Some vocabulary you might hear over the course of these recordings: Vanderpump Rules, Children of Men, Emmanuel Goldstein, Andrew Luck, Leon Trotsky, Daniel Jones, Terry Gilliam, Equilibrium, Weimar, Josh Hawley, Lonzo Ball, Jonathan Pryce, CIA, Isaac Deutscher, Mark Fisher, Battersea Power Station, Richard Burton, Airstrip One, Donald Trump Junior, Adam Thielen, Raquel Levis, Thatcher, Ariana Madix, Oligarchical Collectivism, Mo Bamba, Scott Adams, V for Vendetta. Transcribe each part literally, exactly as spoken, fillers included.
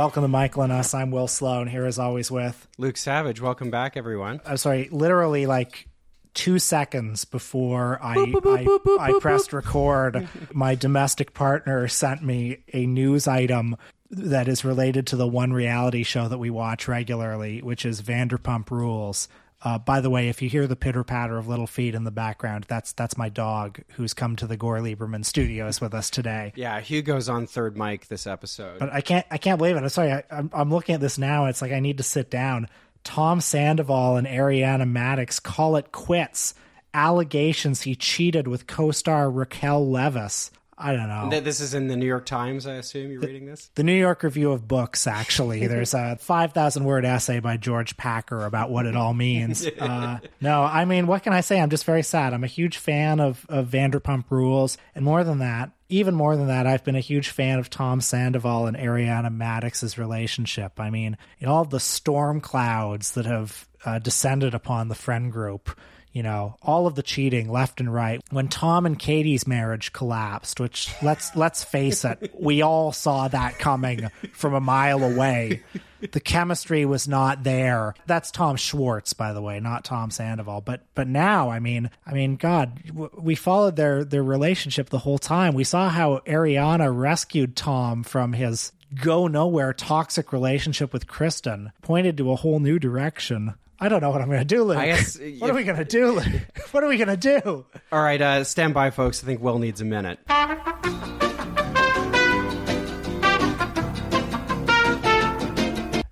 Welcome to Michael and Us. I'm Will Sloan, here as always with Luke Savage. Welcome back, everyone. I'm sorry, literally like two seconds before I, boop, boop, I, boop, boop, I pressed boop. record, my domestic partner sent me a news item that is related to the one reality show that we watch regularly, which is Vanderpump Rules. Uh, by the way, if you hear the pitter-patter of little feet in the background, that's that's my dog who's come to the Gore Lieberman studios with us today. Yeah, Hugo's on third mic this episode. But I can't I can't believe it. I'm sorry, I, I'm, I'm looking at this now. It's like I need to sit down. Tom Sandoval and Ariana Madix call it quits. Allegations he cheated with co-star Raquel Levis. I don't know. This is in the New York Times, I assume you're the, reading this? The New York Review of Books, actually. There's a five thousand word essay by George Packer about what it all means. Uh, no, I mean, what can I say? I'm just very sad. I'm a huge fan of, of Vanderpump Rules. And more than that, even more than that, I've been a huge fan of Tom Sandoval and Ariana Madix's relationship. I mean, in all the storm clouds that have uh, descended upon the friend group, you know, all of the cheating left and right. When Tom and Katie's marriage collapsed, which let's let's face it, we all saw that coming from a mile away. The chemistry was not there. That's Tom Schwartz, by the way, not Tom Sandoval. But but now, I mean, I mean, God, w- we followed their, their relationship the whole time. We saw how Ariana rescued Tom from his go-nowhere toxic relationship with Kristen, pointed to a whole new direction. I don't know what I'm going to do, Luke. I guess, what if, are we going to do, Luke? What are we going to do? All right, uh, stand by, folks. I think Will needs a minute.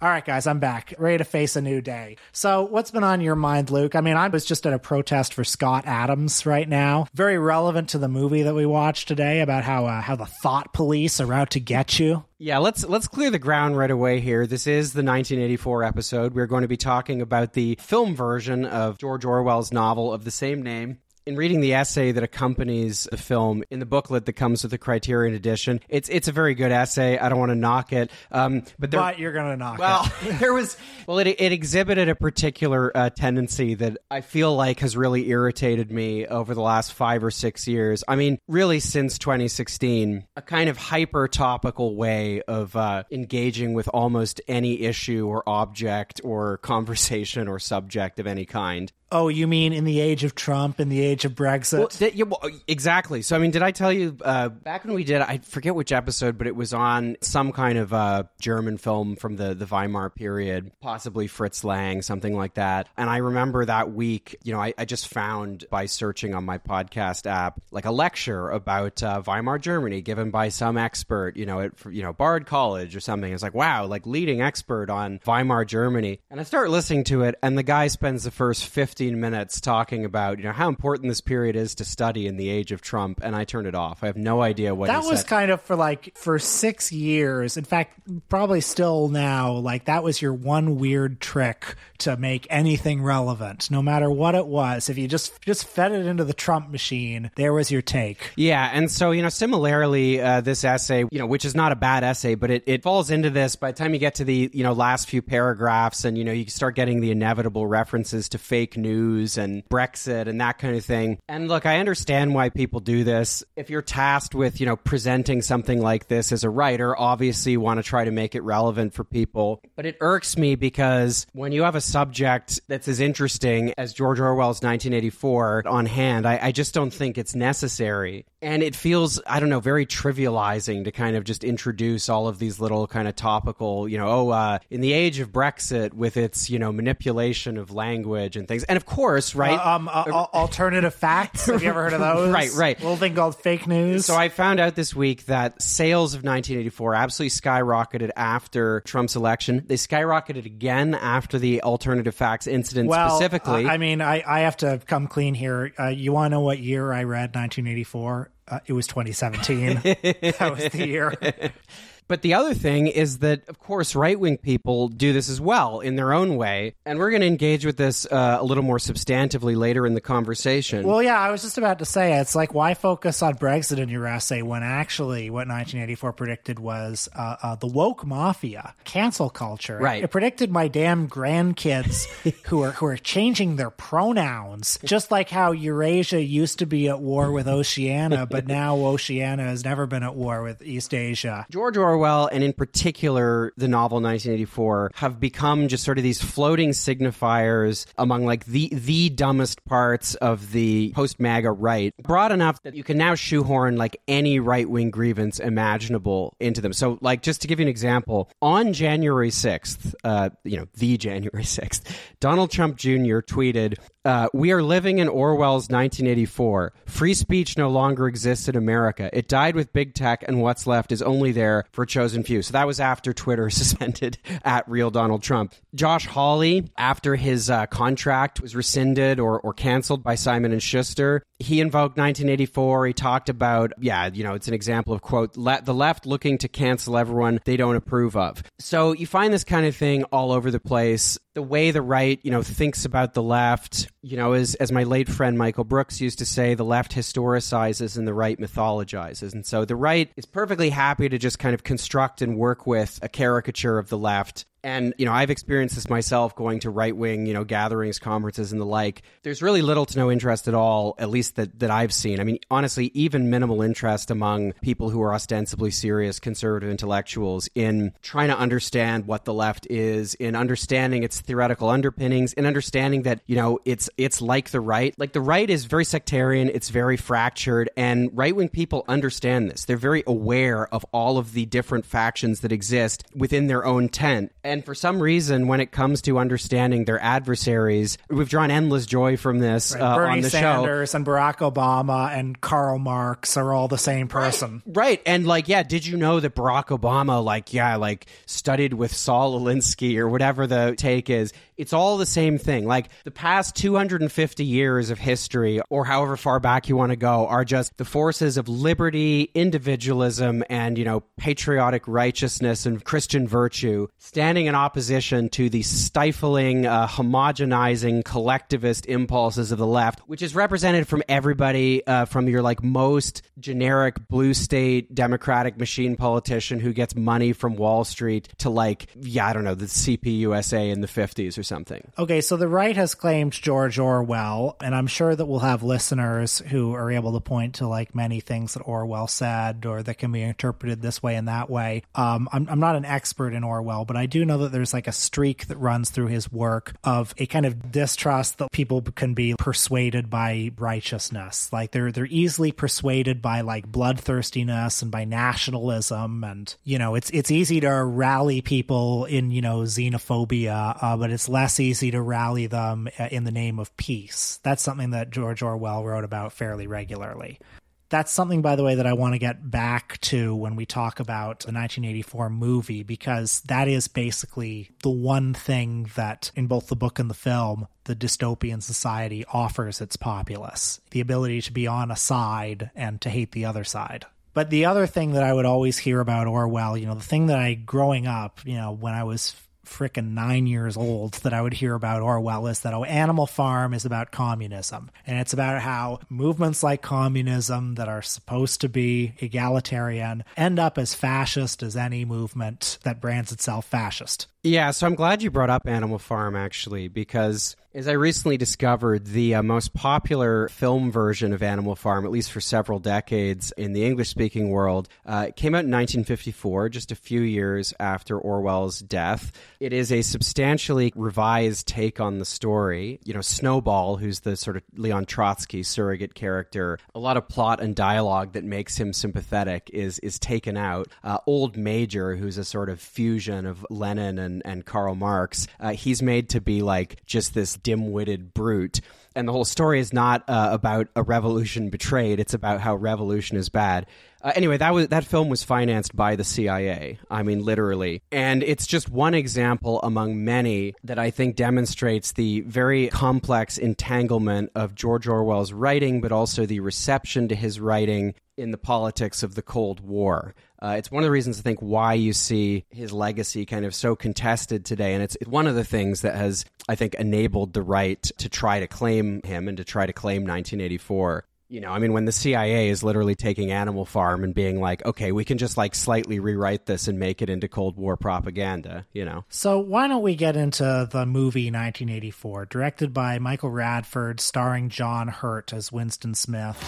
All right, guys, I'm back, ready to face a new day. So what's been on your mind, Luke? I mean, I was just at a protest for Scott Adams right now. Very relevant to the movie that we watched today about how uh, how the thought police are out to get you. Yeah, let's let's clear the ground right away here. This is the nineteen eighty-four episode. We're going to be talking about the film version of George Orwell's novel of the same name. In reading the essay that accompanies the film in the booklet that comes with the Criterion Edition, it's it's a very good essay. I don't want to knock it, um, but, there, but you're going to knock well, it. Well, there was well, it it exhibited a particular uh, tendency that I feel like has really irritated me over the last five or six years. I mean, really since twenty sixteen, a kind of hyper topical way of uh, engaging with almost any issue or object or conversation or subject of any kind. Oh, you mean in the age of Trump, in the age of Brexit? Well, th- yeah, well, exactly. So, I mean, did I tell you uh, back when we did, I forget which episode, but it was on some kind of uh, German film from the, the Weimar period, possibly Fritz Lang, something like that. And I remember that week, you know, I, I just found by searching on my podcast app, like a lecture about uh, Weimar Germany given by some expert, you know, at you know, Bard College or something. It's like, wow, like leading expert on Weimar Germany. And I start listening to it and the guy spends the first fifty minutes talking about, you know, how important this period is to study in the age of Trump, and I turned it off. I have no idea what that was said. Kind of for like for six years. In fact, probably still now. Like that was your one weird trick to make anything relevant, no matter what it was. If you just just fed it into the Trump machine, there was your take. Yeah, and so you know, similarly, uh, this essay, you know, which is not a bad essay, but it it falls into this. By the time you get to the you know last few paragraphs, and you know, you start getting the inevitable references to fake news. news and Brexit and that kind of thing. And look, I understand why people do this. If you're tasked with, you know, presenting something like this as a writer, obviously you want to try to make it relevant for people. But it irks me because when you have a subject that's as interesting as George Orwell's nineteen eighty-four on hand, I, I just don't think it's necessary. And it feels, I don't know, very trivializing to kind of just introduce all of these little kind of topical, you know, oh, uh, in the age of Brexit with its, you know, manipulation of language and things. And of course, right? Uh, um, uh, alternative facts. Have you ever heard of those? Right, right. A little thing called fake news. So I found out this week that sales of nineteen eighty-four absolutely skyrocketed after Trump's election. They skyrocketed again after the alternative facts incident well, specifically. Uh, I mean, I, I have to come clean here. Uh, you want to know what year I read nineteen eighty-four? Uh, it was twenty seventeen. That was the year. But the other thing is that, of course, right-wing people do this as well in their own way. And we're going to engage with this uh, a little more substantively later in the conversation. Well, yeah, I was just about to say, it's like, why focus on Brexit in your essay when actually what nineteen eighty-four predicted was uh, uh, the woke mafia, cancel culture. Right. It predicted my damn grandkids who are who are changing their pronouns, just like how Eurasia used to be at war with Oceania, but now Oceania has never been at war with East Asia. George Orwell Orwell, and in particular the novel nineteen eighty-four, have become just sort of these floating signifiers among like the the dumbest parts of the post-MAGA right, broad enough that you can now shoehorn like any right-wing grievance imaginable into them. So like, just to give you an example, on January sixth, uh, you know, the January sixth, Donald Trump Junior tweeted, uh, we are living in Orwell's nineteen eighty-four. Free speech no longer exists in America. It died with big tech, and what's left is only there for a chosen few. So that was after Twitter suspended at Real Donald Trump. Josh Hawley, after his uh, contract was rescinded or, or canceled by Simon and Schuster, he invoked nineteen eighty-four. He talked about, yeah, you know, it's an example of, quote, le- the left looking to cancel everyone they don't approve of. So you find this kind of thing all over the place. The way the right, you know, thinks about the left, you know, is, as my late friend Michael Brooks used to say, the left historicizes and the right mythologizes. And so the right is perfectly happy to just kind of construct and work with a caricature of the left. And, you know, I've experienced this myself going to right-wing, you know, gatherings, conferences, and the like. There's really little to no interest at all, at least that, that I've seen. I mean, honestly, even minimal interest among people who are ostensibly serious conservative intellectuals in trying to understand what the left is, in understanding its theoretical underpinnings, in understanding that, you know, it's it's like the right. Like, the right is very sectarian, it's very fractured, and right-wing people understand this. They're very aware of all of the different factions that exist within their own tent. And for some reason, when it comes to understanding their adversaries, we've drawn endless joy from this right. uh, on the Sanders show. Bernie Sanders and Barack Obama and Karl Marx are all the same person. Right. right. And like, yeah, did you know that Barack Obama, like, yeah, like studied with Saul Alinsky or whatever the take is? It's all the same thing. Like, the past two hundred fifty years of history, or however far back you want to go, are just the forces of liberty, individualism, and, you know, patriotic righteousness and Christian virtue standing in opposition to the stifling, uh, homogenizing, collectivist impulses of the left, which is represented from everybody, uh, from your like most generic blue state democratic machine politician who gets money from Wall Street to like, yeah, I don't know, the C P U S A in the fifties or something. Okay, so the right has claimed George Orwell, and I'm sure that we'll have listeners who are able to point to like many things that Orwell said or that can be interpreted this way and that way. Um, I'm, I'm not an expert in Orwell, but I do know that there's like a streak that runs through his work of a kind of distrust that people can be persuaded by righteousness. Like they're they're easily persuaded by like bloodthirstiness and by nationalism, and you know it's it's easy to rally people in you know xenophobia, uh, but it's less easy to rally them in the name of peace. That's something that George Orwell wrote about fairly regularly. That's something, by the way, that I want to get back to when we talk about the nineteen eighty-four movie, because that is basically the one thing that, in both the book and the film, the dystopian society offers its populace, the ability to be on a side and to hate the other side. But the other thing that I would always hear about Orwell, you know, the thing that I, growing up, you know, when I was frickin' nine years old that I would hear about Orwell is that, oh, Animal Farm is about communism. And it's about how movements like communism that are supposed to be egalitarian end up as fascist as any movement that brands itself fascist. Yeah, so I'm glad you brought up Animal Farm, actually, because as I recently discovered, the uh, most popular film version of Animal Farm, at least for several decades in the English-speaking world, uh, it came out in nineteen fifty-four, just a few years after Orwell's death. It is a substantially revised take on the story. You know, Snowball, who's the sort of Leon Trotsky surrogate character, a lot of plot and dialogue that makes him sympathetic is is taken out. Uh, Old Major, who's a sort of fusion of Lenin and and Karl Marx, uh, he's made to be like just this dim-witted brute. And the whole story is not uh, about a revolution betrayed. It's about how revolution is bad. Uh, anyway, that was that film was financed by the C I A. I mean, literally. And it's just one example among many that I think demonstrates the very complex entanglement of George Orwell's writing, but also the reception to his writing in the politics of the Cold War. Uh, it's one of the reasons, I think, why you see his legacy kind of so contested today. And it's one of the things that has, I think, enabled the right to try to claim him and to try to claim nineteen eighty-four. You know, I mean, when the C I A is literally taking Animal Farm and being like, okay, we can just like slightly rewrite this and make it into Cold War propaganda, you know. So why don't we get into the movie nineteen eighty-four, directed by Michael Radford, starring John Hurt as Winston Smith.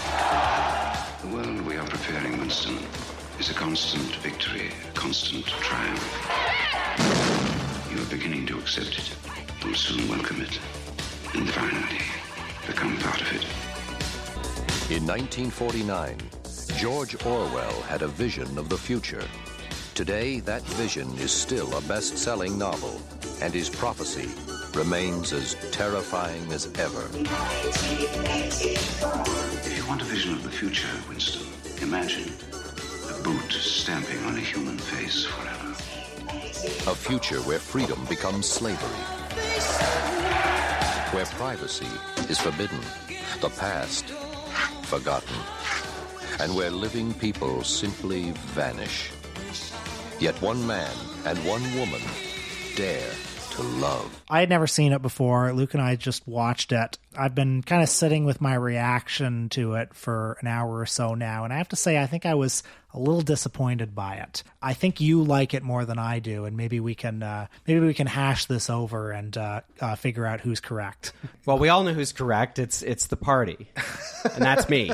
The world we are preparing, Winston, is a constant victory, a constant triumph. You are beginning to accept it. You'll soon welcome it. And finally, become part of it. In nineteen forty-nine, George Orwell had a vision of the future. Today, that vision is still a best-selling novel, and his prophecy remains as terrifying as ever. If you want a vision of the future, Winston, imagine a boot stamping on a human face forever. A future where freedom becomes slavery, where privacy is forbidden, the past forgotten, and where living people simply vanish. Yet one man and one woman dare to love. I had never seen it before. Luke and I just watched it. I've been kind of sitting with my reaction to it for an hour or so now, and I have to say I think I was a little disappointed by it. I think you like it more than I do, and maybe we can uh, maybe we can hash this over and uh, uh, figure out who's correct. Well, we all know who's correct. It's it's the party, and that's me.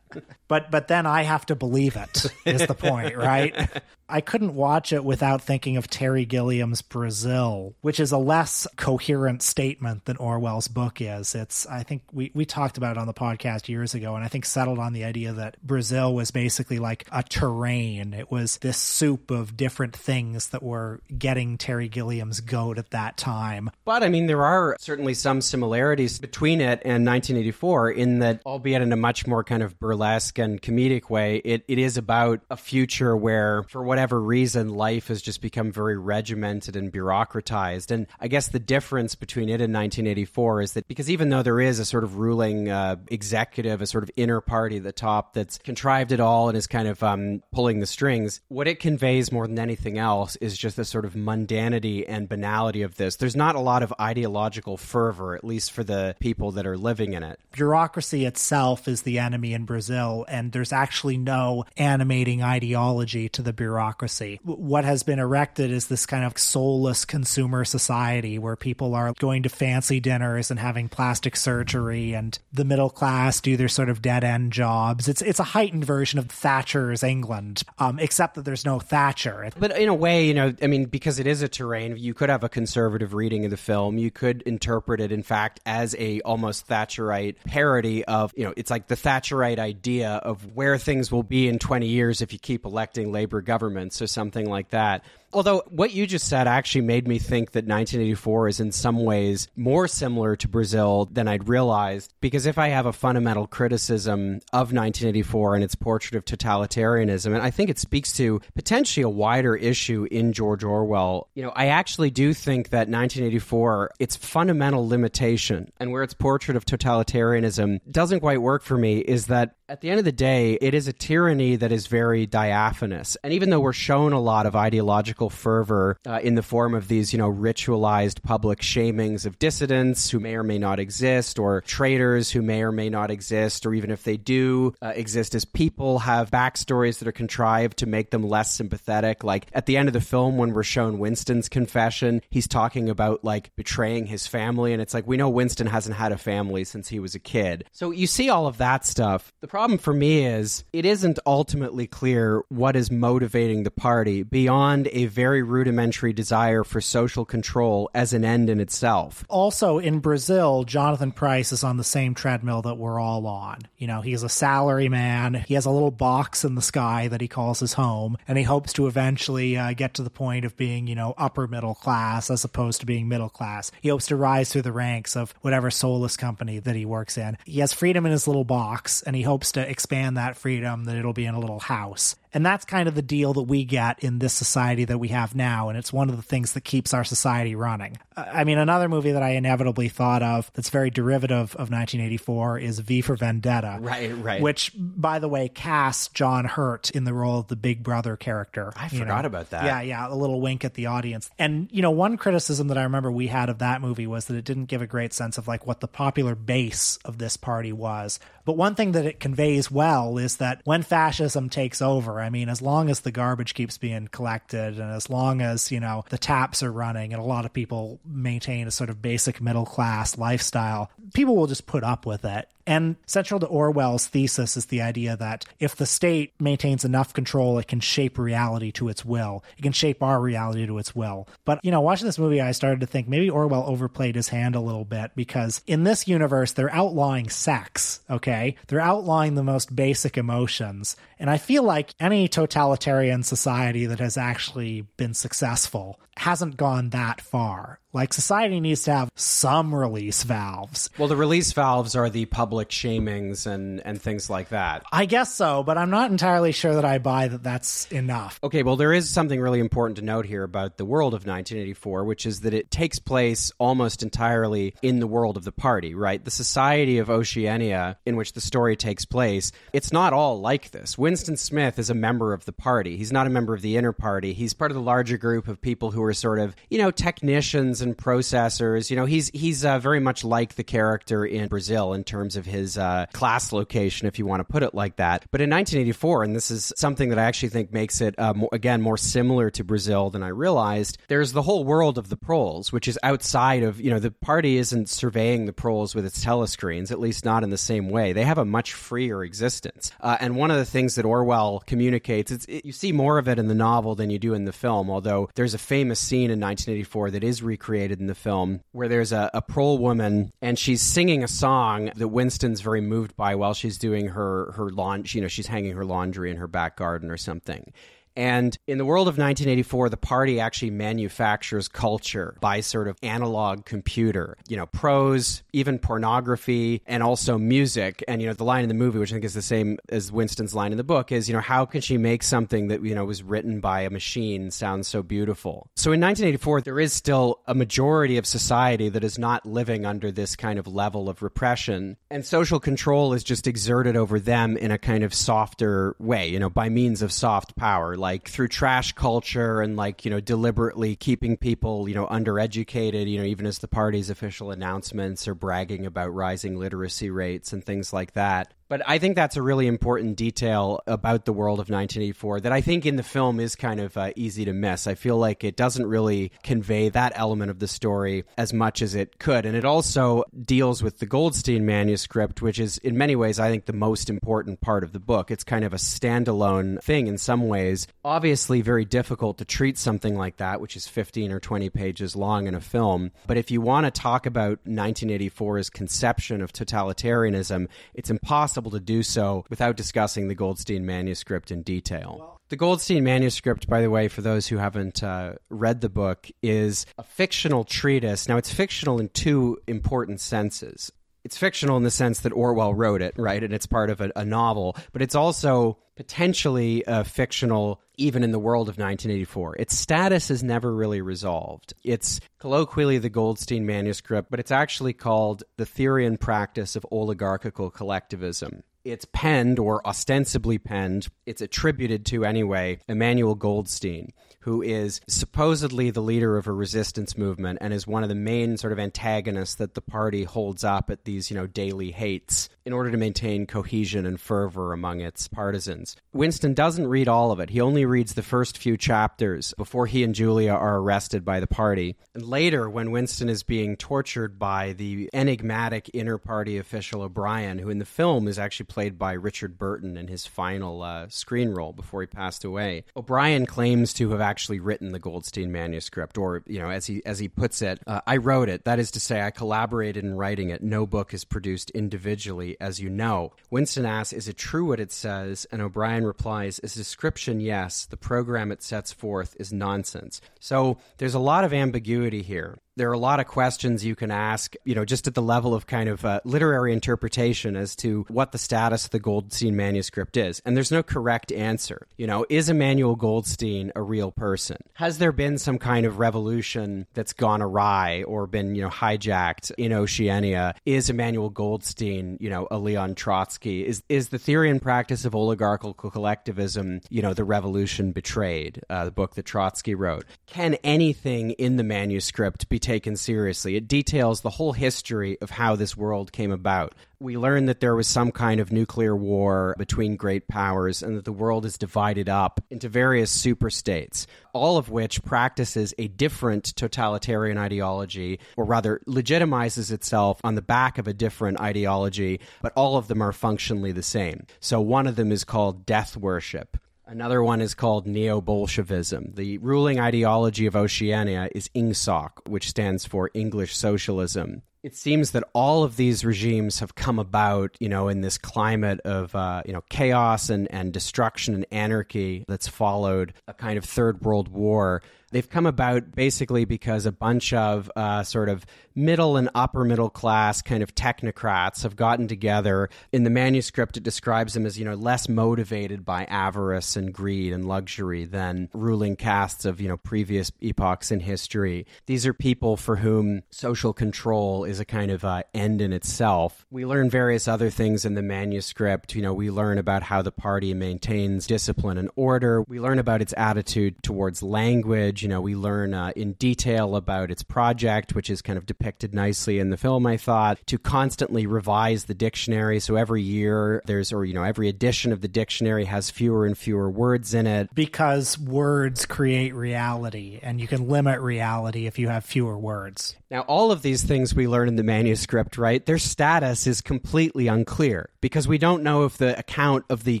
But but then I have to believe it, is the point, right? I couldn't watch it without thinking of Terry Gilliam's Brazil, which is a less coherent statement than Orwell's book is. It's I think we, we talked about it on the podcast years ago, and I think settled on the idea that Brazil was basically like a terrain. It was this soup of different things that were getting Terry Gilliam's goat at that time. But, I mean, there are certainly some similarities between it and nineteen eighty-four in that, albeit in a much more kind of burlesque and comedic way, it, it is about a future where, for whatever reason, life has just become very regimented and bureaucratized. And I guess the difference between it and nineteen eighty-four is that because even though there is a sort of ruling uh, executive, a sort of inner party at the top that's contrived it all and is kind of um, pulling the strings, what it conveys more than anything else is just the sort of mundanity and banality of this. There's not a lot of ideological fervor, at least for the people that are living in it. Bureaucracy itself is the enemy in Brazil, and there's actually no animating ideology to the bureaucracy. What has been erected is this kind of soulless consumer society where people are going to fancy dinners and having plastic surgery, and the middle class do their sort of dead-end jobs. It's it's a heightened version of Thatcher's England, um, except that there's no Thatcher. But in a way, you know, I mean, because it is a terrain, you could have a conservative reading of the film. You could interpret it, in fact, as a almost Thatcherite parody of, you know, it's like the Thatcherite idea idea of where things will be in twenty years if you keep electing Labour governments or something like that. Although what you just said actually made me think that nineteen eighty-four is in some ways more similar to Brazil than I'd realized, because if I have a fundamental criticism of nineteen eighty-four and its portrait of totalitarianism, and I think it speaks to potentially a wider issue in George Orwell, you know, I actually do think that nineteen eighty-four, its fundamental limitation and where its portrait of totalitarianism doesn't quite work for me is that at the end of the day, it is a tyranny that is very diaphanous. And even though we're shown a lot of ideological fervor uh, in the form of these, you know, ritualized public shamings of dissidents who may or may not exist, or traitors who may or may not exist, or even if they do uh, exist as people, have backstories that are contrived to make them less sympathetic. Like at the end of the film, when we're shown Winston's confession, he's talking about like betraying his family, and it's like we know Winston hasn't had a family since he was a kid. So you see all of that stuff. The problem for me is it isn't ultimately clear what is motivating the party beyond a very rudimentary desire for social control as an end in itself. Also, in Brazil, Jonathan Pryce is on the same treadmill that we're all on. You know, he's a salaryman. He has a little box in the sky that he calls his home, and he hopes to eventually uh, get to the point of being, you know, upper middle class as opposed to being middle class. He hopes to rise through the ranks of whatever soulless company that he works in. He has freedom in his little box, and he hopes to expand that freedom, that it'll be in a little house. And that's kind of the deal that we get in this society that we have now, and it's one of the things that keeps our society running. I mean, another movie that I inevitably thought of that's very derivative of nineteen eighty-four is V for Vendetta. Right, right. Which, by the way, casts John Hurt in the role of the Big Brother character. I forgot know? about that. Yeah, yeah, a little wink at the audience. And, you know, one criticism that I remember we had of that movie was that it didn't give a great sense of, like, what the popular base of this party was. But one thing that it conveys well is that when fascism takes over, I mean, as long as the garbage keeps being collected and as long as, you know, the taps are running and a lot of people maintain a sort of basic middle class lifestyle, people will just put up with it. And central to Orwell's thesis is the idea that if the state maintains enough control, it can shape reality to its will. It can shape our reality to its will. But, you know, watching this movie, I started to think maybe Orwell overplayed his hand a little bit, because in this universe, they're outlawing sex, okay? They're outlawing the most basic emotions. And I feel like any totalitarian society that has actually been successful hasn't gone that far. Like, society needs to have some release valves. Well, the release valves are the public shamings and, and things like that. I guess so, but I'm not entirely sure that I buy that that's enough. Okay, well, there is something really important to note here about the world of nineteen eighty-four, which is that it takes place almost entirely in the world of the party, right? The society of Oceania in which the story takes place, it's not all like this. Winston Smith is a member of the party. He's not a member of the inner party. He's part of the larger group of people who are sort of, you know, technicians and processors. You know, he's he's uh, very much like the character in Brazil in terms of his uh, class location, if you want to put it like that. But in nineteen eighty-four, and this is something that I actually think makes it, uh, more, again, more similar to Brazil than I realized, there's the whole world of the proles, which is outside of, you know, the party isn't surveying the proles with its telescreens, at least not in the same way. They have a much freer existence. Uh, and one of the things that Orwell communicates, it's, it, you see more of it in the novel than you do in the film, although there's a famous scene in nineteen eighty-four that is recreated in the film, where there's a, a prole woman and she's singing a song that Winston's very moved by while she's doing her her laundry. You know, she's hanging her laundry in her back garden or something. And in the world of nineteen eighty-four, the party actually manufactures culture by sort of analog computer, you know, prose, even pornography, and also music. And, you know, the line in the movie, which I think is the same as Winston's line in the book, is, you know, how can she make something that, you know, was written by a machine sound so beautiful? So in nineteen eighty-four, there is still a majority of society that is not living under this kind of level of repression. And social control is just exerted over them in a kind of softer way, you know, by means of soft power, like through trash culture and, like, you know, deliberately keeping people, you know, undereducated, you know, even as the party's official announcements are bragging about rising literacy rates and things like that. But I think that's a really important detail about the world of nineteen eighty-four that I think in the film is kind of uh, easy to miss. I feel like it doesn't really convey that element of the story as much as it could. And it also deals with the Goldstein manuscript, which is in many ways, I think, the most important part of the book. It's kind of a standalone thing in some ways. Obviously, very difficult to treat something like that, which is fifteen or twenty pages long in a film. But if you want to talk about nineteen eighty-four's conception of totalitarianism, it's impossible to do so without discussing the Goldstein manuscript in detail. The Goldstein manuscript, by the way, for those who haven't uh, read the book, is a fictional treatise. Now, it's fictional in two important senses. It's fictional in the sense that Orwell wrote it, right? And it's part of a, a novel, but it's also potentially uh, fictional even in the world of nineteen eighty-four. Its status is never really resolved. It's colloquially the Goldstein manuscript, but it's actually called The Theory and Practice of Oligarchical Collectivism. It's penned, or ostensibly penned, it's attributed to anyway, Emmanuel Goldstein, who is supposedly the leader of a resistance movement and is one of the main sort of antagonists that the party holds up at these, you know, daily hates in order to maintain cohesion and fervor among its partisans. Winston doesn't read all of it. He only reads the first few chapters before he and Julia are arrested by the party. And later, when Winston is being tortured by the enigmatic inner party official O'Brien, who in the film is actually played by Richard Burton in his final uh, screen role before he passed away, O'Brien claims to have actually actually written the Goldstein manuscript, or, you know, as he as he puts it, uh, I wrote it. That is to say, I collaborated in writing it. No book is produced individually, as you know. Winston asks, is it true what it says? And O'Brien replies, its description, yes. The program it sets forth is nonsense. So there's a lot of ambiguity here. There are a lot of questions you can ask, you know, just at the level of kind of uh, literary interpretation as to what the status of the Goldstein manuscript is. And there's no correct answer. You know, is Emmanuel Goldstein a real person? Has there been some kind of revolution that's gone awry or been, you know, hijacked in Oceania? Is Emmanuel Goldstein, you know, a Leon Trotsky? Is is the theory and practice of oligarchical collectivism, you know, the revolution betrayed, uh, the book that Trotsky wrote? Can anything in the manuscript be taken seriously. It details the whole history of how this world came about. We learn that there was some kind of nuclear war between great powers and that the world is divided up into various superstates, all of which practices a different totalitarian ideology, or rather legitimizes itself on the back of a different ideology, but all of them are functionally the same. So one of them is called death worship. Another one is called neo-Bolshevism. The ruling ideology of Oceania is Ingsoc, which stands for English Socialism. It seems that all of these regimes have come about, you know, in this climate of, uh, you know, chaos and, and destruction and anarchy that's followed a kind of Third World War. They've come about basically because a bunch of uh, sort of middle and upper middle class kind of technocrats have gotten together. In the manuscript, it describes them as, you know, less motivated by avarice and greed and luxury than ruling castes of, you know, previous epochs in history. These are people for whom social control is is a kind of uh, end in itself. We learn various other things in the manuscript. You know, we learn about how the party maintains discipline and order. We learn about its attitude towards language. You know, we learn uh, in detail about its project, which is kind of depicted nicely in the film, I thought, to constantly revise the dictionary. So every year there's, or, you know, every edition of the dictionary has fewer and fewer words in it. Because words create reality, and you can limit reality if you have fewer words. Now, all of these things we learn in the manuscript, right? Their status is completely unclear because we don't know if the account of the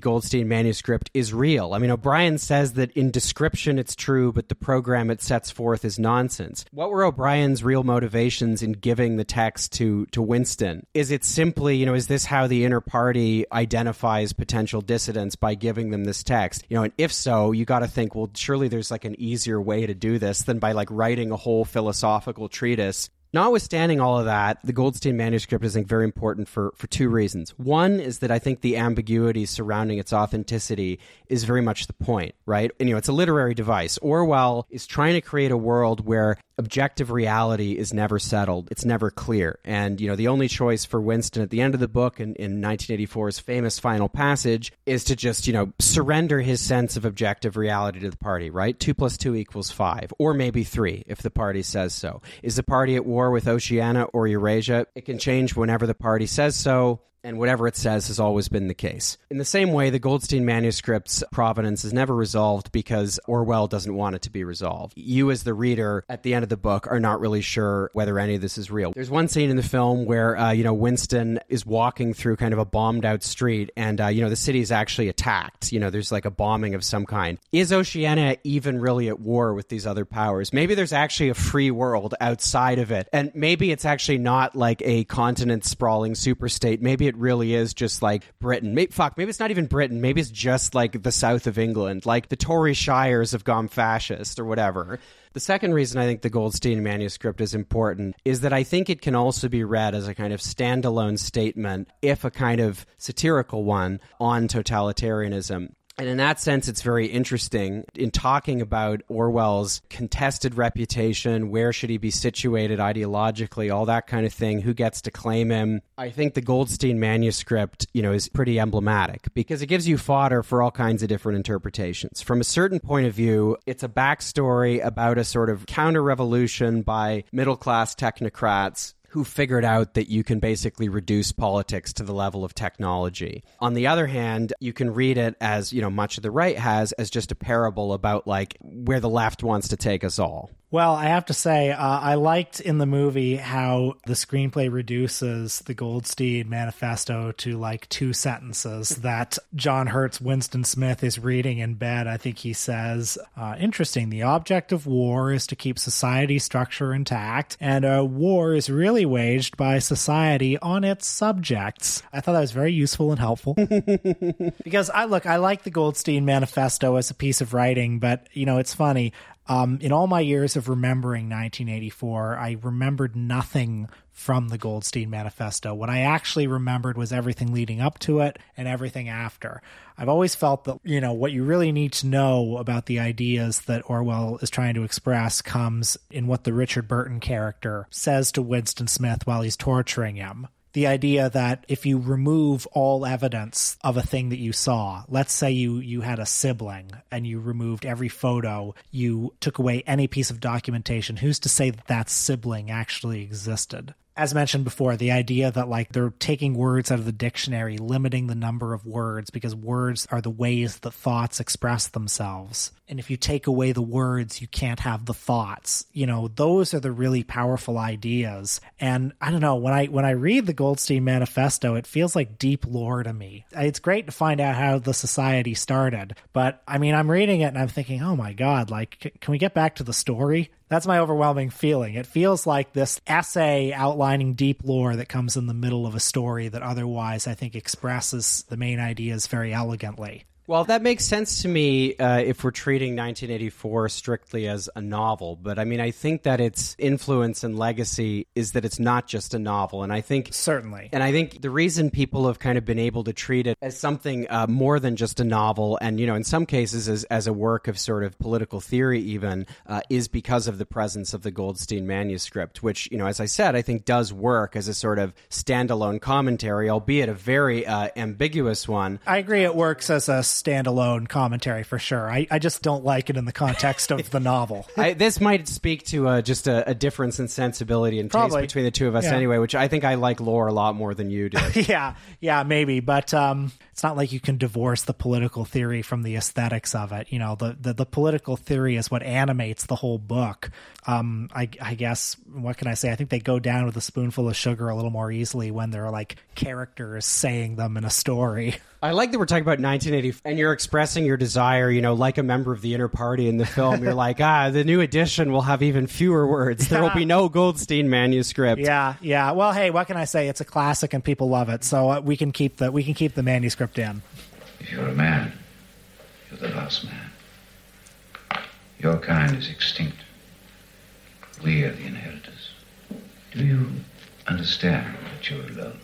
Goldstein manuscript is real. I mean, O'Brien says that in description it's true, but the program it sets forth is nonsense. What were O'Brien's real motivations in giving the text to, to Winston? Is it simply, you know, is this how the inner party identifies potential dissidents by giving them this text? You know, and if so, you got to think, well, surely there's like an easier way to do this than by like writing a whole philosophical treatise. Notwithstanding all of that, the Goldstein manuscript is, I think, very important for, for two reasons. One is that I think the ambiguity surrounding its authenticity is very much the point, right? And, you know, it's a literary device. Orwell is trying to create a world where objective reality is never settled. It's never clear. And, you know, the only choice for Winston at the end of the book in, in nineteen eighty-four's famous final passage is to just, you know, surrender his sense of objective reality to the party, right? Two plus two equals five, or maybe three, if the party says so. Is the party at war with Oceania or Eurasia? It can change whenever the party says so, and whatever it says has always been the case. In the same way, the Goldstein manuscript's provenance is never resolved because Orwell doesn't want it to be resolved. You as the reader at the end of the book are not really sure whether any of this is real. There's one scene in the film where, uh, you know, Winston is walking through kind of a bombed out street and, uh, you know, the city is actually attacked. You know, there's like a bombing of some kind. Is Oceania even really at war with these other powers? Maybe there's actually a free world outside of it. And maybe it's actually not like a continent sprawling superstate. Maybe it really is just like Britain. Maybe, fuck, maybe it's not even Britain. Maybe it's just like the south of England, like the Tory shires have gone fascist or whatever. The second reason I think the Goldstein manuscript is important is that I think it can also be read as a kind of standalone statement, if a kind of satirical one, on totalitarianism. And in that sense, it's very interesting in talking about Orwell's contested reputation, where should he be situated ideologically, all that kind of thing, who gets to claim him. I think the Goldstein manuscript, you know, is pretty emblematic because it gives you fodder for all kinds of different interpretations. From a certain point of view, it's a backstory about a sort of counter-revolution by middle-class technocrats who figured out that you can basically reduce politics to the level of technology. On the other hand, you can read it as, you know, much of the right has, as just a parable about, like, where the left wants to take us all. Well, I have to say, uh, I liked in the movie how the screenplay reduces the Goldstein manifesto to like two sentences that John Hurt's Winston Smith is reading in bed. I think he says, uh, interesting, the object of war is to keep society's structure intact, and uh, war is really waged by society on its subjects. I thought that was very useful and helpful. Because, I look, I like the Goldstein manifesto as a piece of writing, but, you know, it's funny. Um, in all my years of remembering nineteen eighty-four, I remembered nothing from the Goldstein manifesto. What I actually remembered was everything leading up to it and everything after. I've always felt that, you know, what you really need to know about the ideas that Orwell is trying to express comes in what the Richard Burton character says to Winston Smith while he's torturing him. the idea that if you remove all evidence of a thing that you saw, let's say you, you had a sibling and you removed every photo, you took away any piece of documentation, who's to say that that sibling actually existed? As mentioned before, the idea that like they're taking words out of the dictionary, limiting the number of words because words are the ways that thoughts express themselves. And if you take away the words, you can't have the thoughts. You know, those are the really powerful ideas. And I don't know, when I when I read the Goldstein Manifesto, it feels like deep lore to me. It's great to find out how the society started. But I mean, I'm reading it and I'm thinking, oh my God, like, can we get back to the story? That's my overwhelming feeling. It feels like this essay outlining deep lore that comes in the middle of a story that otherwise, I think, expresses the main ideas very elegantly. Well, that makes sense to me uh, if we're treating nineteen eighty-four strictly as a novel. But I mean, I think that its influence and legacy is that it's not just a novel. And I think... Certainly. And I think the reason people have kind of been able to treat it as something uh, more than just a novel and, you know, in some cases as, as a work of sort of political theory even uh, is because of the presence of the Goldstein manuscript, which, you know, as I said, I think does work as a sort of standalone commentary, albeit a very uh, ambiguous one. I agree it works as a standalone commentary for sure. I, I just don't like it in the context of the novel. I, this might speak to uh, just a, a difference in sensibility and Probably. taste between the two of us yeah. anyway, which I think I like lore a lot more than you do. yeah, yeah, maybe. But um, it's not like you can divorce the political theory from the aesthetics of it. You know, the, the, the political theory is what animates the whole book. Um, I, I guess, what can I say? I think they go down with a spoonful of sugar a little more easily when there are like characters saying them in a story. I like that we're talking about nineteen eighty-four and you're expressing your desire, you know, like a member of the inner party in the film. You're like, ah, the new edition will have even fewer words. There yeah. will be no Goldstein manuscript. Yeah, yeah. Well, hey, what can I say? It's a classic and people love it. So uh, we can keep the we can keep the manuscript in. If you're a man, you're the last man. Your kind is extinct. We are the inheritors. Do you understand that you're alone?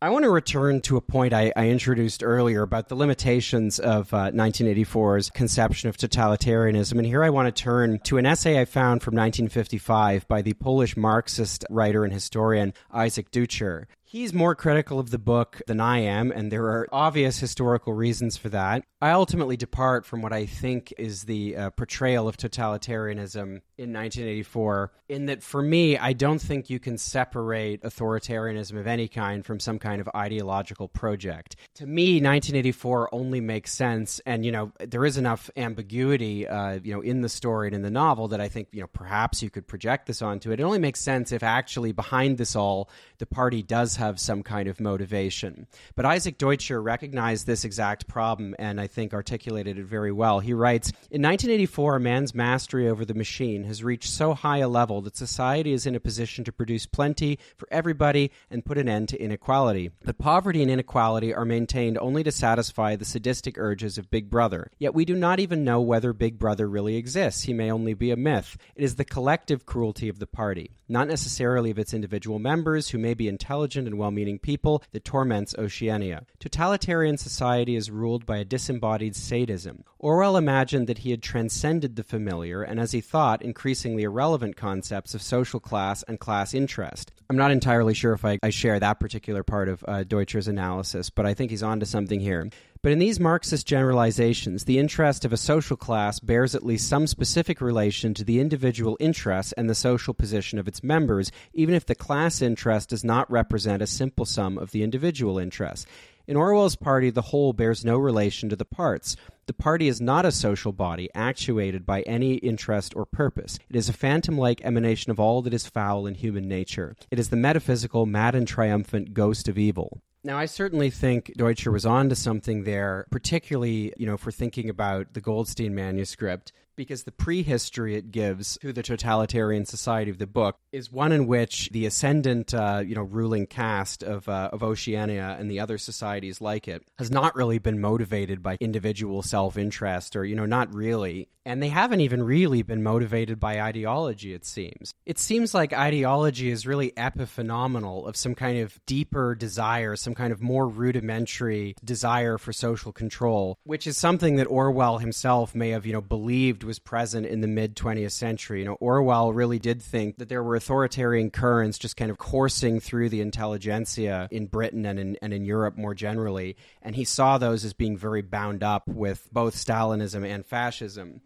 I want to return to a point I, I introduced earlier about the limitations of uh, nineteen eighty-four's conception of totalitarianism. And here I want to turn to an essay I found from nineteen fifty-five by the Polish Marxist writer and historian Isaac Deutscher. He's more critical of the book than I am, and there are obvious historical reasons for that. I ultimately depart from what I think is the uh, portrayal of totalitarianism in nineteen eighty-four, in that for me, I don't think you can separate authoritarianism of any kind from some kind of ideological project. To me, nineteen eighty-four only makes sense, and you know there is enough ambiguity uh, you know, in the story and in the novel that I think you know perhaps you could project this onto it. It only makes sense if actually behind this all, the party does have some kind of motivation. But Isaac Deutscher recognized this exact problem and I think articulated it very well. He writes, in nineteen eighty-four, man's mastery over the machine has reached so high a level that society is in a position to produce plenty for everybody and put an end to inequality. But poverty and inequality are maintained only to satisfy the sadistic urges of Big Brother. Yet we do not even know whether Big Brother really exists. He may only be a myth. It is the collective cruelty of the party, not necessarily of its individual members who may be intelligent and well-meaning people, that torments Oceania. Totalitarian society is ruled by a disembodied sadism. Orwell imagined that he had transcended the familiar and, as he thought, increasingly irrelevant concepts of social class and class interest. I'm not entirely sure if I, I share that particular part of uh, Deutscher's analysis, but I think he's onto something here. But in these Marxist generalizations, the interest of a social class bears at least some specific relation to the individual interests and the social position of its members, even if the class interest does not represent a simple sum of the individual interests. In Orwell's party, the whole bears no relation to the parts. The party is not a social body actuated by any interest or purpose. It is a phantom-like emanation of all that is foul in human nature. It is the metaphysical, mad and triumphant ghost of evil. Now, I certainly think Deutscher was onto something there, particularly, you know, if we're thinking about the Goldstein manuscript, because the prehistory it gives to the totalitarian society of the book is one in which the ascendant, uh, you know, ruling caste of uh, of Oceania and the other societies like it has not really been motivated by individual self-interest or, you know, not really. And they haven't even really been motivated by ideology, it seems. It seems like ideology is really epiphenomenal of some kind of deeper desire, some kind of more rudimentary desire for social control, which is something that Orwell himself may have, you know, believed was present in the mid twentieth century. You know, Orwell really did think that there were authoritarian currents just kind of coursing through the intelligentsia in Britain and in, and in Europe more generally. And he saw those as being very bound up with both Stalinism and fascism.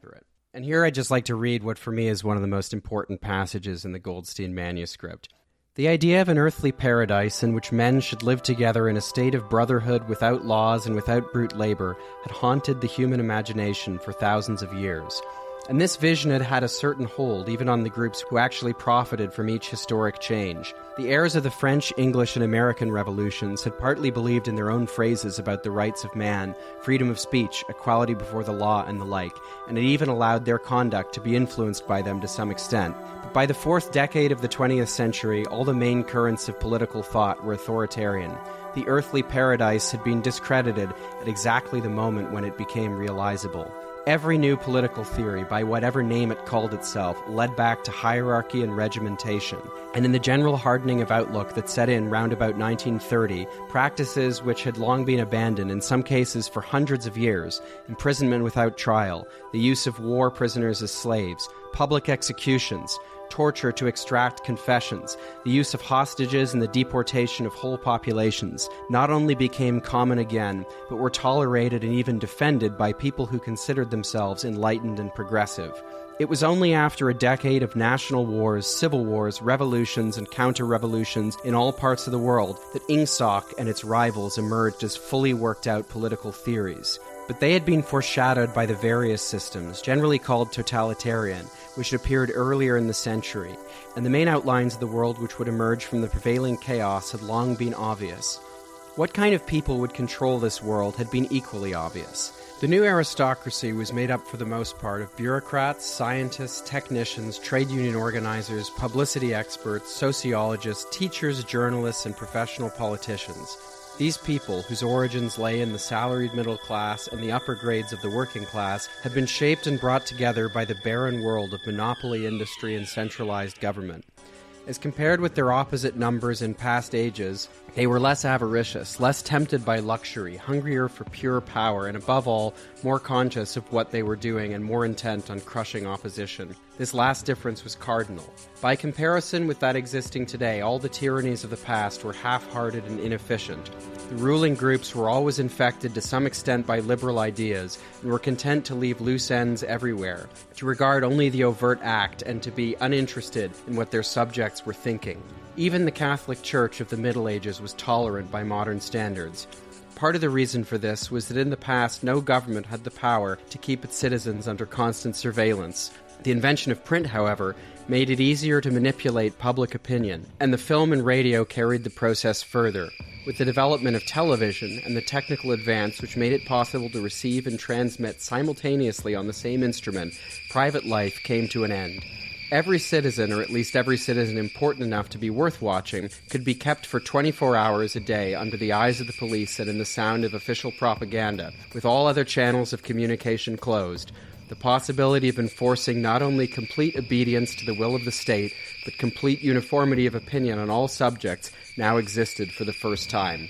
And here I'd just like to read what for me is one of the most important passages in the Goldstein manuscript. The idea of an earthly paradise in which men should live together in a state of brotherhood without laws and without brute labor had haunted the human imagination for thousands of years. And this vision had had a certain hold even on the groups who actually profited from each historic change. The heirs of the French, English, and American revolutions had partly believed in their own phrases about the rights of man, freedom of speech, equality before the law, and the like, and had even allowed their conduct to be influenced by them to some extent. By the fourth decade of the twentieth century, all the main currents of political thought were authoritarian. The earthly paradise had been discredited at exactly the moment when it became realizable. Every new political theory, by whatever name it called itself, led back to hierarchy and regimentation. And in the general hardening of outlook that set in round about nineteen thirty, practices which had long been abandoned, in some cases for hundreds of years, imprisonment without trial, the use of war prisoners as slaves, public executions, torture to extract confessions, the use of hostages, and the deportation of whole populations not only became common again, but were tolerated and even defended by people who considered themselves enlightened and progressive. It was only after a decade of national wars, civil wars, revolutions, and counter-revolutions in all parts of the world that Ingsoc and its rivals emerged as fully worked-out political theories. But they had been foreshadowed by the various systems, generally called totalitarian, which had appeared earlier in the century, and the main outlines of the world which would emerge from the prevailing chaos had long been obvious. What kind of people would control this world had been equally obvious. The new aristocracy was made up for the most part of bureaucrats, scientists, technicians, trade union organizers, publicity experts, sociologists, teachers, journalists, and professional politicians. These people, whose origins lay in the salaried middle class and the upper grades of the working class, had been shaped and brought together by the barren world of monopoly industry and centralized government. As compared with their opposite numbers in past ages, they were less avaricious, less tempted by luxury, hungrier for pure power, and above all, more conscious of what they were doing and more intent on crushing opposition. This last difference was cardinal. By comparison with that existing today, all the tyrannies of the past were half-hearted and inefficient. The ruling groups were always infected to some extent by liberal ideas and were content to leave loose ends everywhere, to regard only the overt act and to be uninterested in what their subjects were thinking. Even the Catholic Church of the Middle Ages was tolerant by modern standards. Part of the reason for this was that in the past no government had the power to keep its citizens under constant surveillance. The invention of print, however, made it easier to manipulate public opinion, and the film and radio carried the process further. With the development of television and the technical advance which made it possible to receive and transmit simultaneously on the same instrument, private life came to an end. Every citizen, or at least every citizen important enough to be worth watching, could be kept for twenty-four hours a day under the eyes of the police and in the sound of official propaganda, with all other channels of communication closed. The possibility of enforcing not only complete obedience to the will of the state, but complete uniformity of opinion on all subjects now existed for the first time.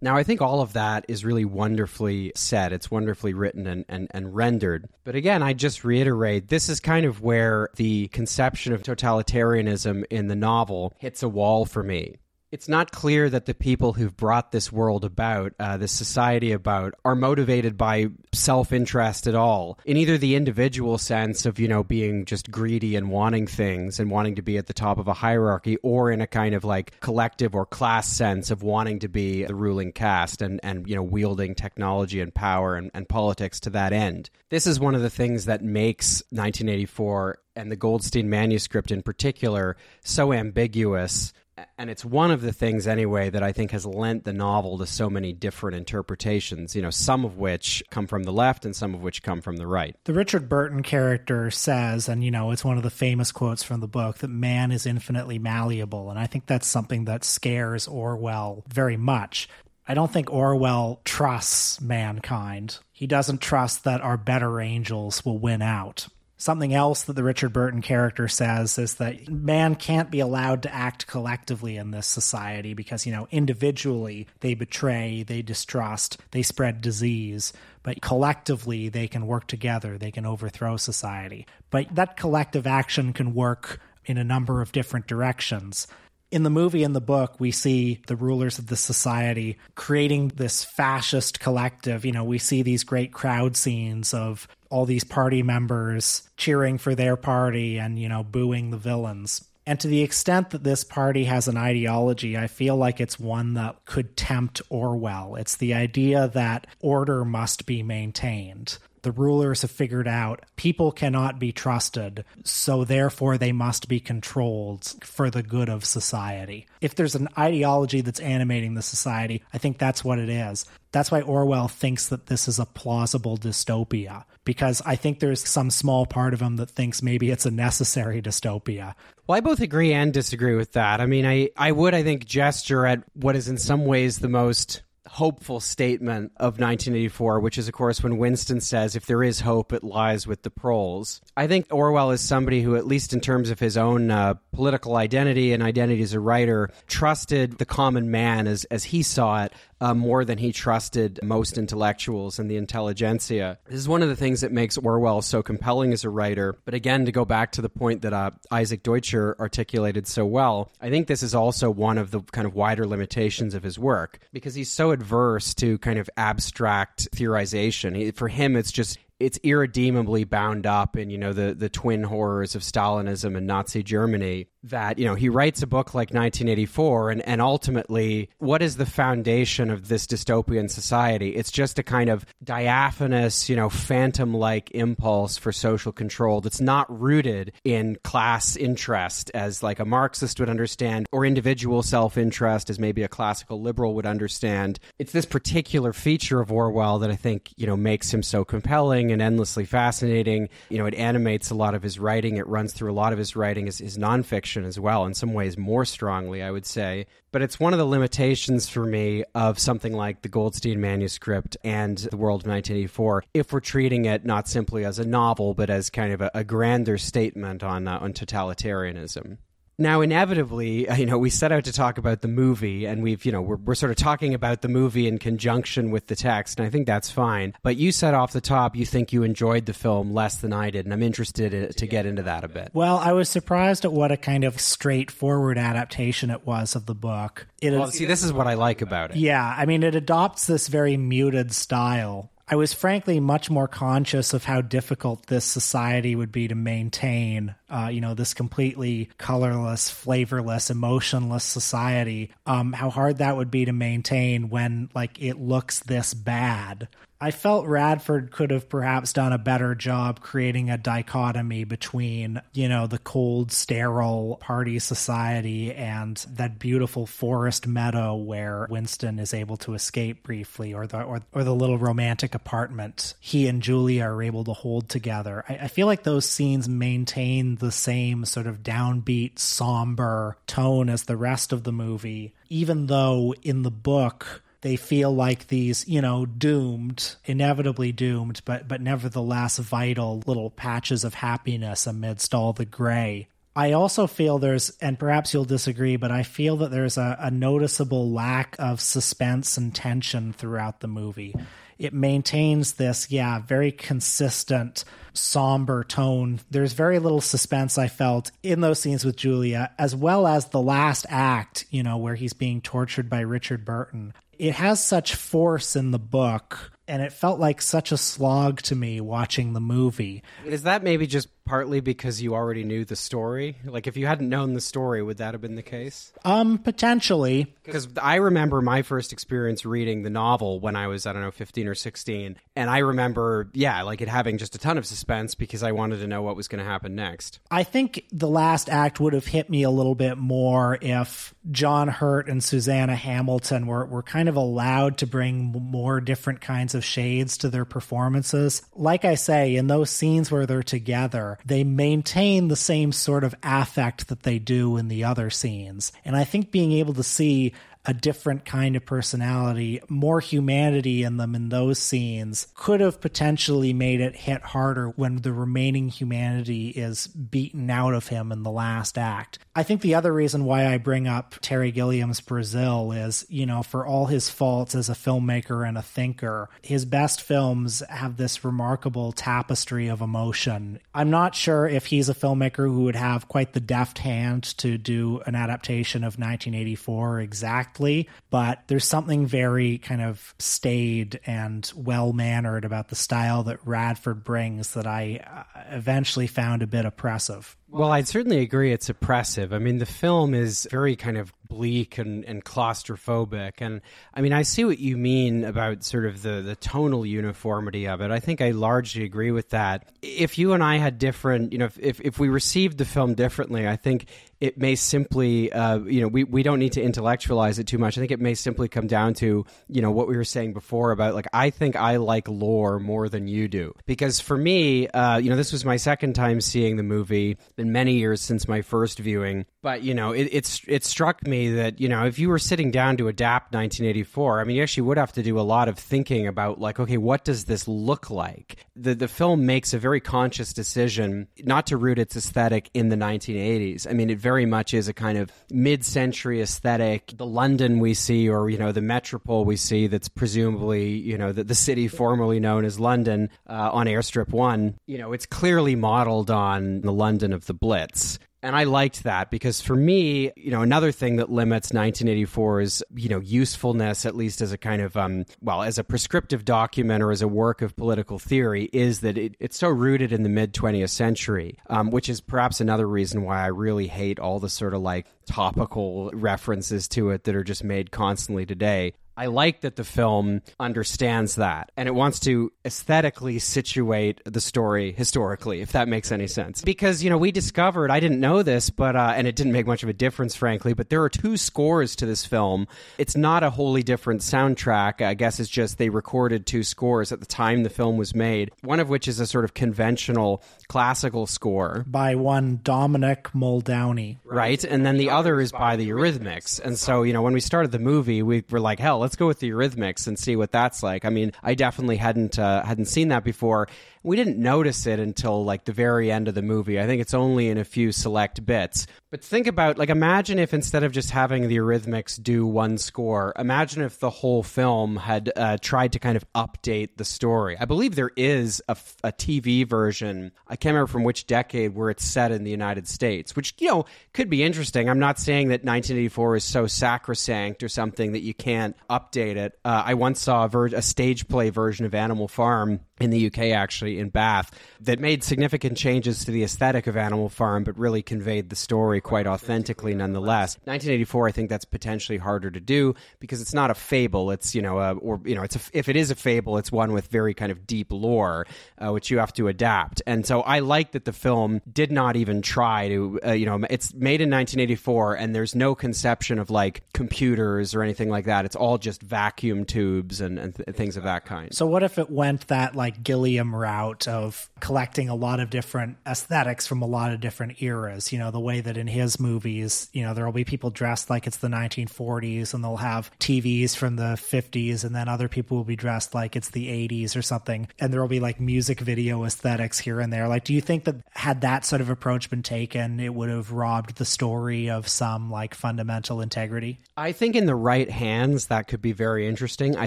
Now, I think all of that is really wonderfully said. It's wonderfully written and, and, and rendered. But again, I just reiterate, this is kind of where the conception of totalitarianism in the novel hits a wall for me. It's not clear that the people who've brought this world about, uh, this society about, are motivated by self-interest at all, in either the individual sense of, you know, being just greedy and wanting things and wanting to be at the top of a hierarchy, or in a kind of like collective or class sense of wanting to be the ruling caste and, and you know, wielding technology and power and, and politics to that end. This is one of the things that makes nineteen eighty-four and the Goldstein manuscript in particular so ambiguous. And it's one of the things, anyway, that I think has lent the novel to so many different interpretations, you know, some of which come from the left and some of which come from the right. The Richard Burton character says, and, you know, it's one of the famous quotes from the book, that man is infinitely malleable. And I think that's something that scares Orwell very much. I don't think Orwell trusts mankind. He doesn't trust that our better angels will win out. Something else that the Richard Burton character says is that man can't be allowed to act collectively in this society because, you know, individually they betray, they distrust, they spread disease, but collectively they can work together, they can overthrow society. But that collective action can work in a number of different directions. In the movie and the book, we see the rulers of the society creating this fascist collective. You know, we see these great crowd scenes of all these party members cheering for their party and, you know, booing the villains. And to the extent that this party has an ideology, I feel like it's one that could tempt Orwell. It's the idea that order must be maintained. The rulers have figured out people cannot be trusted, so therefore they must be controlled for the good of society. If there's an ideology that's animating the society, I think that's what it is. That's why Orwell thinks that this is a plausible dystopia, because I think there's some small part of him that thinks maybe it's a necessary dystopia. Well, I both agree and disagree with that. I mean, I, I would, I think, gesture at what is in some ways the most hopeful statement of nineteen eighty-four, which is, of course, when Winston says, if there is hope, it lies with the proles. I think Orwell is somebody who, at least in terms of his own uh, political identity and identity as a writer, trusted the common man as, as he saw it, Uh, more than he trusted most intellectuals and the intelligentsia. This is one of the things that makes Orwell so compelling as a writer. But again, to go back to the point that uh, Isaac Deutscher articulated so well, I think this is also one of the kind of wider limitations of his work, because he's so adverse to kind of abstract theorization. He, for him, it's just... it's irredeemably bound up in, you know, the, the twin horrors of Stalinism and Nazi Germany that, you know, he writes a book like nineteen eighty-four and, and ultimately, what is the foundation of this dystopian society? It's just a kind of diaphanous, you know, phantom-like impulse for social control that's not rooted in class interest as like a Marxist would understand, or individual self-interest as maybe a classical liberal would understand. It's this particular feature of Orwell that I think, you know, makes him so compelling and endlessly fascinating. You know, it animates a lot of his writing. It runs through a lot of his writing, his, his nonfiction as well, in some ways more strongly, I would say. But it's one of the limitations for me of something like the Goldstein manuscript and The World of nineteen eighty-four, if we're treating it not simply as a novel, but as kind of a, a grander statement on uh, on totalitarianism. Now, inevitably, you know, we set out to talk about the movie, and we've, you know, we're, we're sort of talking about the movie in conjunction with the text, and I think that's fine. But you said off the top, you think you enjoyed the film less than I did, and I'm interested in, to get into that a bit. Well, I was surprised at what a kind of straightforward adaptation it was of the book. It well, ad- see, this is what I like about it. Yeah, I mean, it adopts this very muted style. I was frankly much more conscious of how difficult this society would be to maintain, uh, you know, this completely colorless, flavorless, emotionless society, um, how hard that would be to maintain when, like, it looks this bad. I felt Radford could have perhaps done a better job creating a dichotomy between, you know, the cold, sterile party society and that beautiful forest meadow where Winston is able to escape briefly, or the or, or the little romantic apartment he and Julia are able to hold together. I, I feel like those scenes maintain the same sort of downbeat, somber tone as the rest of the movie, even though in the book they feel like these, you know, doomed, inevitably doomed, but but nevertheless vital little patches of happiness amidst all the gray. I also feel there's, and perhaps you'll disagree, but I feel that there's a, a noticeable lack of suspense and tension throughout the movie. It maintains this, yeah, very consistent, somber tone. There's very little suspense, I felt, in those scenes with Julia, as well as the last act, you know, where he's being tortured by Richard Burton. It has such force in the book, and it felt like such a slog to me watching the movie. Is that maybe just partly because you already knew the story? Like, if you hadn't known the story, would that have been the case? Um, potentially. Because I remember my first experience reading the novel when I was, I don't know, fifteen or sixteen. And I remember, yeah, like it having just a ton of suspense because I wanted to know what was going to happen next. I think the last act would have hit me a little bit more if John Hurt and Susanna Hamilton were, were kind of allowed to bring more different kinds of shades to their performances. Like I say, in those scenes where they're together, they maintain the same sort of affect that they do in the other scenes. And I think being able to see a different kind of personality, more humanity in them in those scenes, could have potentially made it hit harder when the remaining humanity is beaten out of him in the last act. I think the other reason why I bring up Terry Gilliam's Brazil is, you know, for all his faults as a filmmaker and a thinker, his best films have this remarkable tapestry of emotion. I'm not sure if he's a filmmaker who would have quite the deft hand to do an adaptation of nineteen eighty-four exactly, but there's something very kind of staid and well-mannered about the style that Radford brings that I eventually found a bit oppressive. Well, I'd certainly agree it's oppressive. I mean, the film is very kind of bleak and, and claustrophobic. And I mean, I see what you mean about sort of the, the tonal uniformity of it. I think I largely agree with that. If you and I had different, you know, if, if, if we received the film differently, I think it may simply, uh, you know, we, we don't need to intellectualize it too much. I think it may simply come down to, you know, what we were saying before about, like, I think I like lore more than you do. Because for me, uh, you know, this was my second time seeing the movie. Been many years since my first viewing, but you know, it, it's it struck me that, you know, if you were sitting down to adapt nineteen eighty-four, I mean, you actually would have to do a lot of thinking about, like, okay, what does this look like? The the film makes a very conscious decision not to root its aesthetic in the nineteen eighties. I mean, it very much is a kind of mid-century aesthetic. The London we see, or you know, the metropole we see, that's presumably, you know, the, the city formerly known as London uh, on Airstrip One. You know, it's clearly modeled on the London of the Blitz. And I liked that because for me, you know, another thing that limits nineteen eighty-four is, you know, usefulness, at least as a kind of, um, well, as a prescriptive document or as a work of political theory, is that it, it's so rooted in the mid twentieth century, um, which is perhaps another reason why I really hate all the sort of like topical references to it that are just made constantly today. I like that the film understands that, and it wants to aesthetically situate the story historically, if that makes any sense. Because, you know, we discovered, I didn't know this, but uh, and it didn't make much of a difference, frankly, but there are two scores to this film. It's not a wholly different soundtrack. I guess it's just they recorded two scores at the time the film was made, one of which is a sort of conventional classical score. By one Dominic Muldowney. Right, right. And then the, the other is by the Eurythmics. And so, you know, when we started the movie, we were like, hell, let's Let's go with the Eurythmics and see what that's like. I mean, I definitely hadn't uh, hadn't seen that before. We didn't notice it until like the very end of the movie. I think it's only in a few select bits. But think about, like, imagine if instead of just having the Eurythmics do one score, imagine if the whole film had uh, tried to kind of update the story. I believe there is a, a T V version. I can't remember from which decade, where it's set in the United States, which, you know, could be interesting. I'm not saying that nineteen eighty-four is so sacrosanct or something that you can't update it. Uh, I once saw a, ver- a stage play version of Animal Farm in the U K, actually, in Bath, that made significant changes to the aesthetic of Animal Farm, but really conveyed the story quite authentically nonetheless. nineteen eighty-four, I think that's potentially harder to do because it's not a fable. It's, you know, a, or, you know, it's a, if it is a fable, it's one with very kind of deep lore, uh, which you have to adapt. And so I like that the film did not even try to, uh, you know, it's made in nineteen eighty-four and there's no conception of like computers or anything like that. It's all just vacuum tubes and, and th- things of that kind. So what if it went that like Gilliam route of collecting a lot of different aesthetics from a lot of different eras, you know, the way that in his movies, you know, there'll be people dressed like it's the nineteen forties and they'll have T Vs from the fifties, and then other people will be dressed like it's the eighties or something, and there'll be like music video aesthetics here and there. Like, do you think that had that sort of approach been taken, it would have robbed the story of some like fundamental integrity? I think in the right hands that could be very interesting. I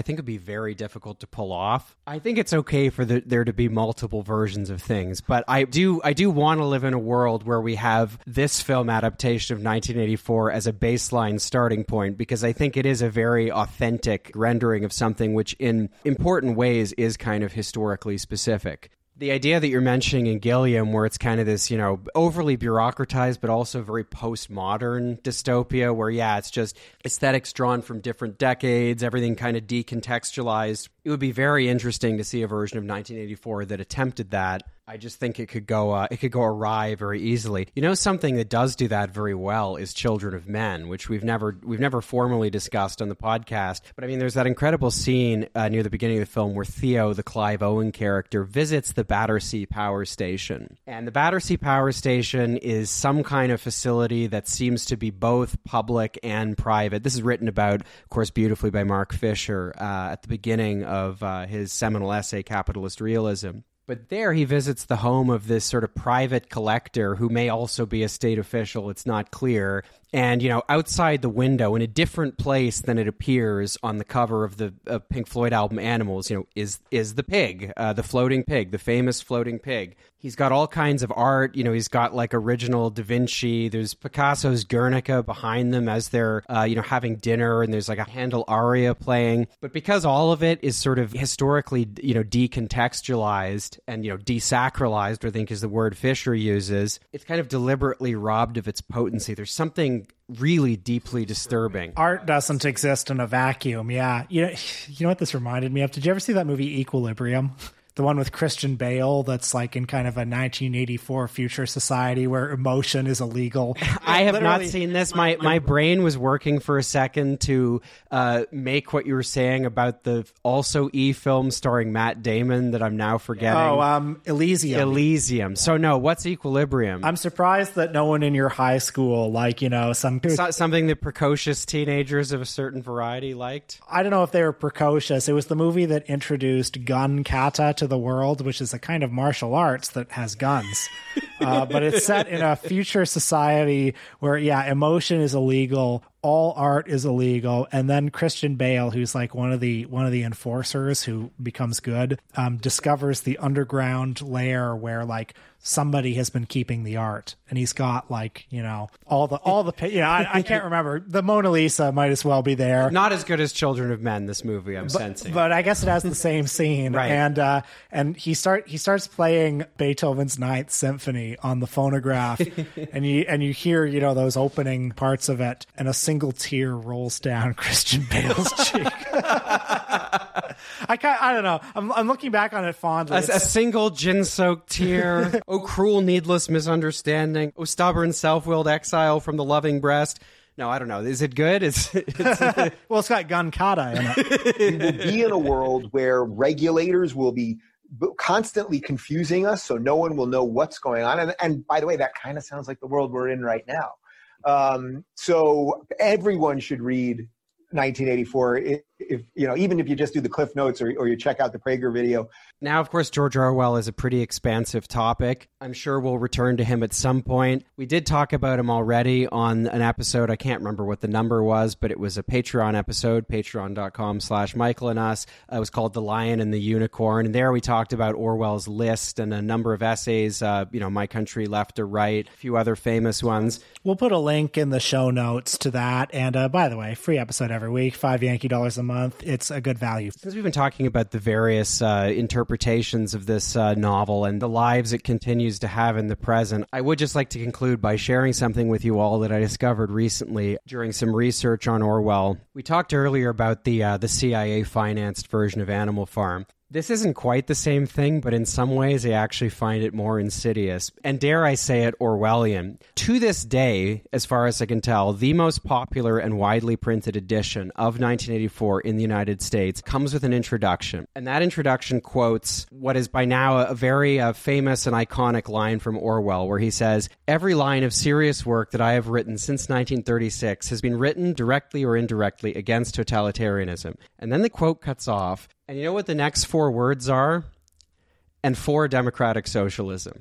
think it'd be very difficult to pull off. I think it's okay for the, there to be multiple versions of things, but I do I do want to live in a world where we have this film adaptation of nineteen eighty-four as a baseline starting point, because I think it is a very authentic rendering of something which in important ways is kind of historically specific. The idea that you're mentioning in Gilliam, where it's kind of this, you know, overly bureaucratized, but also very postmodern dystopia where, yeah, it's just aesthetics drawn from different decades, everything kind of decontextualized. It would be very interesting to see a version of nineteen eighty-four that attempted that. I just think it could go uh, it could go awry very easily. You know, something that does do that very well is Children of Men, which we've never we've never formally discussed on the podcast. But I mean, there's that incredible scene uh, near the beginning of the film where Theo, the Clive Owen character, visits the Battersea Power Station. And the Battersea Power Station is some kind of facility that seems to be both public and private. This is written about, of course, beautifully by Mark Fisher uh, at the beginning of uh, his seminal essay, Capitalist Realism. But there he visits the home of this sort of private collector who may also be a state official. It's not clear. And, you know, outside the window in a different place than it appears on the cover of the uh, Pink Floyd album Animals, you know, is is the pig, uh, the floating pig, the famous floating pig. He's got all kinds of art. You know, he's got like original Da Vinci. There's Picasso's Guernica behind them as they're, uh, you know, having dinner. And there's like a Handel aria playing. But because all of it is sort of historically, you know, decontextualized and, you know, desacralized, I think is the word Fisher uses, it's kind of deliberately robbed of its potency. There's something really deeply disturbing. Art doesn't exist in a vacuum. Yeah. You know, you know what this reminded me of? Did you ever see that movie Equilibrium? The one with Christian Bale that's like in kind of a nineteen eighty-four future society where emotion is illegal. I have not seen this. My my brain was working for a second to uh, make what you were saying about the also E film starring Matt Damon that I'm now forgetting. Oh, um, Elysium. Elysium. So no, what's Equilibrium? I'm surprised that no one in your high school, like, you know, some... So, something that precocious teenagers of a certain variety liked? I don't know if they were precocious. It was the movie that introduced Gun Kata to the world, which is a kind of martial arts that has guns. Uh, but it's set in a future society where, yeah, emotion is illegal, all art is illegal, and then Christian Bale, who's like one of the one of the enforcers who becomes good, um, discovers the underground lair where like somebody has been keeping the art, and he's got like, you know, all the all the you know, I, I can't remember. The Mona Lisa might as well be there. Not as good as Children of Men, this movie, I'm but, sensing. But I guess it has the same scene, right? And uh, and he start he starts playing Beethoven's Ninth Symphony on the phonograph, and you and you hear, you know, those opening parts of it, and a single tear rolls down Christian Bale's cheek. I can't, I don't know. I'm, I'm looking back on it fondly. A, a single gin-soaked tear. Oh, cruel, needless misunderstanding. Oh, stubborn, self-willed exile from the loving breast. No, I don't know. Is it good? It's, it's well, it's got Gun Kata in it. We will be in a world where regulators will be constantly confusing us, so no one will know what's going on. And, and by the way, that kind of sounds like the world we're in right now. Um, so everyone should read nineteen eighty-four, if, if you know, even if you just do the Cliff Notes or, or you check out the Prager video. Now, of course, George Orwell is a pretty expansive topic. I'm sure we'll return to him at some point. We did talk about him already on an episode. I can't remember what the number was, but it was a Patreon episode, patreon.com slash Michael and us. It was called The Lion and the Unicorn. And there we talked about Orwell's list and a number of essays, uh, you know, My Country Left or Right, a few other famous ones. We'll put a link in the show notes to that. And uh, by the way, free episode every week, five Yankee dollars a month. It's a good value. Since we've been talking about the various uh, interpretations of this uh, novel and the lives it continues to have in the present, I would just like to conclude by sharing something with you all that I discovered recently during some research on Orwell. We talked earlier about the uh, the C I A-financed version of Animal Farm. This isn't quite the same thing, but in some ways I actually find it more insidious, and dare I say it, Orwellian. To this day, as far as I can tell, the most popular and widely printed edition of nineteen eighty-four in the United States comes with an introduction, and that introduction quotes what is by now a very uh, famous and iconic line from Orwell, where he says, "Every line of serious work that I have written since nineteen thirty-six has been written directly or indirectly against totalitarianism." And then the quote cuts off. And you know what the next four words are? "And for democratic socialism."